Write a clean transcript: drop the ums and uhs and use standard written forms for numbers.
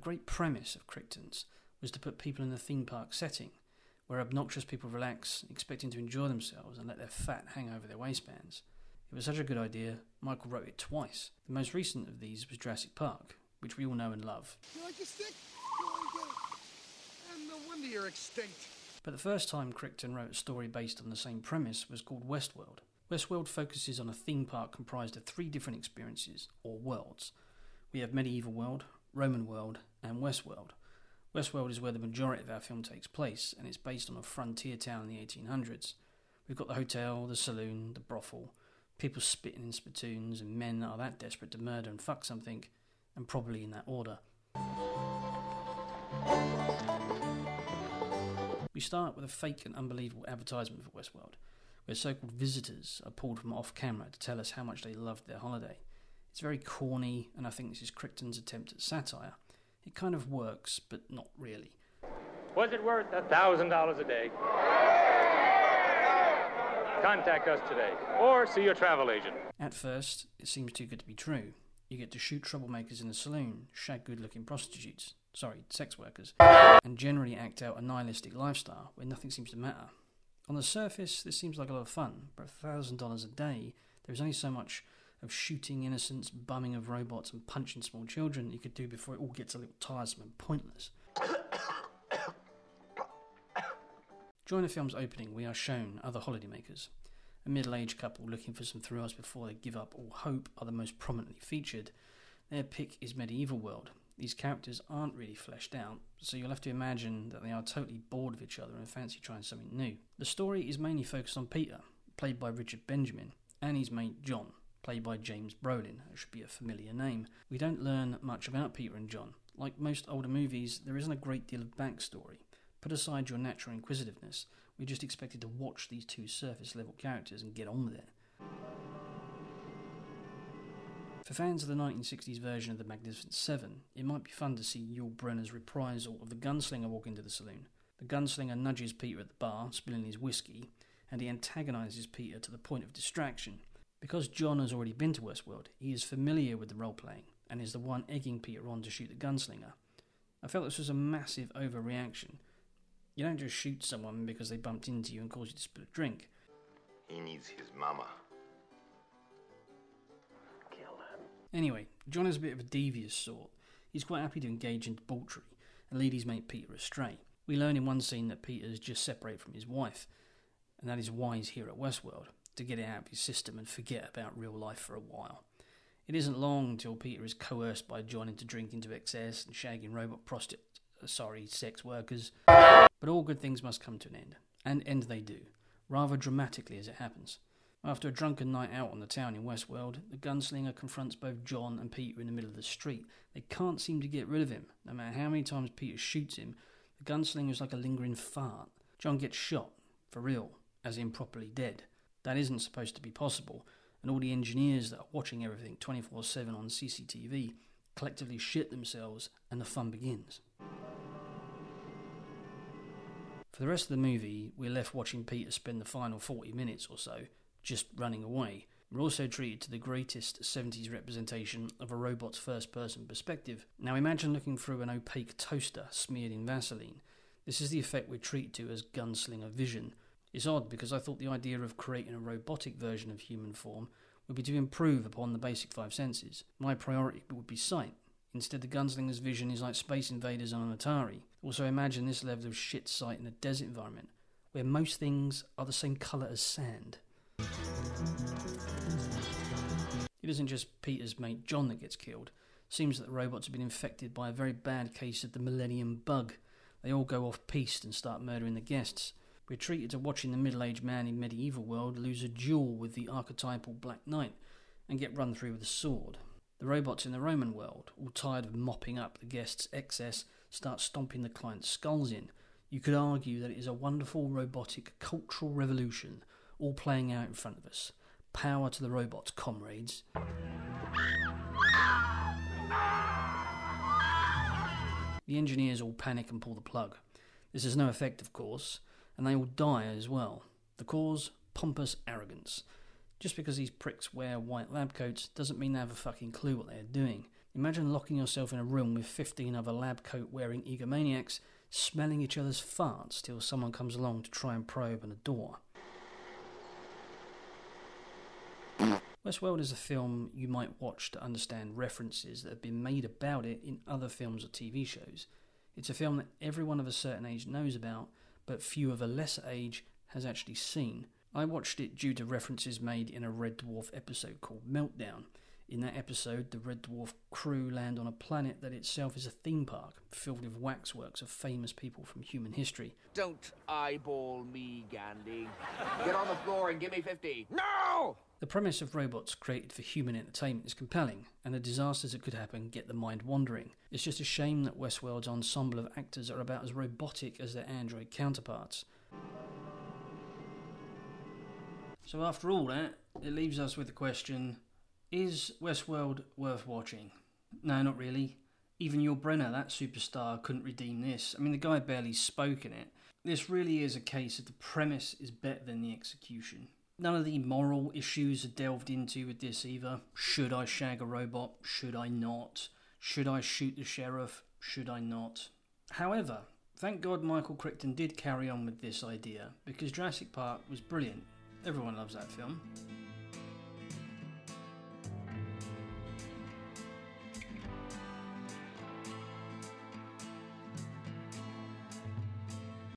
great premise of Crichton's was to put people in a theme park setting where obnoxious people relax, expecting to enjoy themselves and let their fat hang over their waistbands. It was such a good idea, Michael wrote it twice. The most recent of these was Jurassic Park, which we all know and love. You like your stick? And no wonder you're extinct. But the first time Crichton wrote a story based on the same premise was called Westworld. Westworld focuses on a theme park comprised of three different experiences, or worlds. We have Medieval World, Roman World, and Westworld. Westworld is where the majority of our film takes place, and it's based on a frontier town in the 1800s. We've got the hotel, the saloon, the brothel, people spitting in spittoons, and men that are that desperate to murder and fuck something, and probably in that order. We start with a fake and unbelievable advertisement for Westworld, where so-called visitors are pulled from off-camera to tell us how much they loved their holiday. It's very corny, and I think this is Crichton's attempt at satire. It kind of works, but not really. Was it worth $1,000 a day? Contact us today, or see your travel agent. At first, it seems too good to be true. You get to shoot troublemakers in the saloon, shag good-looking prostitutes, sex workers, and generally act out a nihilistic lifestyle where nothing seems to matter. On the surface, this seems like a lot of fun, but $1,000 a day, there is only so much of shooting innocents, bumming of robots, and punching small children that you could do before it all gets a little tiresome and pointless. During the film's opening, we are shown other holidaymakers. A middle-aged couple looking for some thrills before they give up all hope are the most prominently featured. Their pick is Medieval World. These characters aren't really fleshed out, so you'll have to imagine that they are totally bored of each other and fancy trying something new. The story is mainly focused on Peter, played by Richard Benjamin, and his mate John, played by James Brolin. That should be a familiar name. We don't learn much about Peter and John. Like most older movies, there isn't a great deal of backstory. Put aside your natural inquisitiveness. We're just expected to watch these two surface-level characters and get on with it. For fans of the 1960s version of The Magnificent Seven, it might be fun to see Yul Brynner's reprisal of the gunslinger walk into the saloon. The gunslinger nudges Peter at the bar, spilling his whiskey, and he antagonises Peter to the point of distraction. Because John has already been to Westworld, he is familiar with the role-playing, and is the one egging Peter on to shoot the gunslinger. I felt this was a massive overreaction. You don't just shoot someone because they bumped into you and caused you to spill a drink. He needs his mama. Kill him. Anyway, John is a bit of a devious sort. He's quite happy to engage in debauchery and lead his mate Peter astray. We learn in one scene that Peter is just separated from his wife, and that is why he's here at Westworld, to get it out of his system and forget about real life for a while. It isn't long till Peter is coerced by John into drinking to excess and shagging robot sex workers. But all good things must come to an end, and end they do, rather dramatically as it happens. After a drunken night out on the town in Westworld, the gunslinger confronts both John and Peter in the middle of the street. They can't seem to get rid of him. No matter how many times Peter shoots him, the gunslinger is like a lingering fart. John gets shot, for real, as in properly dead. That isn't supposed to be possible, and all the engineers that are watching everything 24/7 on CCTV collectively shit themselves, and the fun begins. For the rest of the movie, we're left watching Peter spend the final 40 minutes or so just running away. We're also treated to the greatest 70s representation of a robot's first-person perspective. Now imagine looking through an opaque toaster smeared in Vaseline. This is the effect we're treated to as gunslinger vision. It's odd because I thought the idea of creating a robotic version of human form would be to improve upon the basic five senses. My priority would be sight. Instead, the gunslinger's vision is like Space Invaders on an Atari. Also imagine this level of shit sight in a desert environment, where most things are the same colour as sand. It isn't just Peter's mate John that gets killed. It seems that the robots have been infected by a very bad case of the Millennium Bug. They all go off-piste and start murdering the guests. We're treated to watching the middle-aged man in Medieval World lose a duel with the archetypal Black Knight and get run through with a sword. The robots in the Roman world, all tired of mopping up the guests' excess, start stomping the clients' skulls in. You could argue that it is a wonderful robotic cultural revolution, all playing out in front of us. Power to the robots, comrades. The engineers all panic and pull the plug. This has no effect, of course, and they all die as well. The cause? Pompous arrogance. Just because these pricks wear white lab coats doesn't mean they have a fucking clue what they are doing. Imagine locking yourself in a room with 15 other lab coat-wearing egomaniacs, smelling each other's farts till someone comes along to try and pry open a door. Westworld is a film you might watch to understand references that have been made about it in other films or TV shows. It's a film that everyone of a certain age knows about, but few of a lesser age has actually seen. I watched it due to references made in a Red Dwarf episode called Meltdown. In that episode, the Red Dwarf crew land on a planet that itself is a theme park, filled with waxworks of famous people from human history. Don't eyeball me, Gandhi. Get on the floor and give me 50. No! The premise of robots created for human entertainment is compelling, and the disasters that could happen get the mind wandering. It's just a shame that Westworld's ensemble of actors are about as robotic as their android counterparts. So after all that, it leaves us with the question, is Westworld worth watching? No, not really. Even Yul Brynner, that superstar, couldn't redeem this. I mean, the guy barely spoke in it. This really is a case of the premise is better than the execution. None of the moral issues are delved into with this either. Should I shag a robot? Should I not? Should I shoot the sheriff? Should I not? However, thank God Michael Crichton did carry on with this idea, because Jurassic Park was brilliant. Everyone loves that film.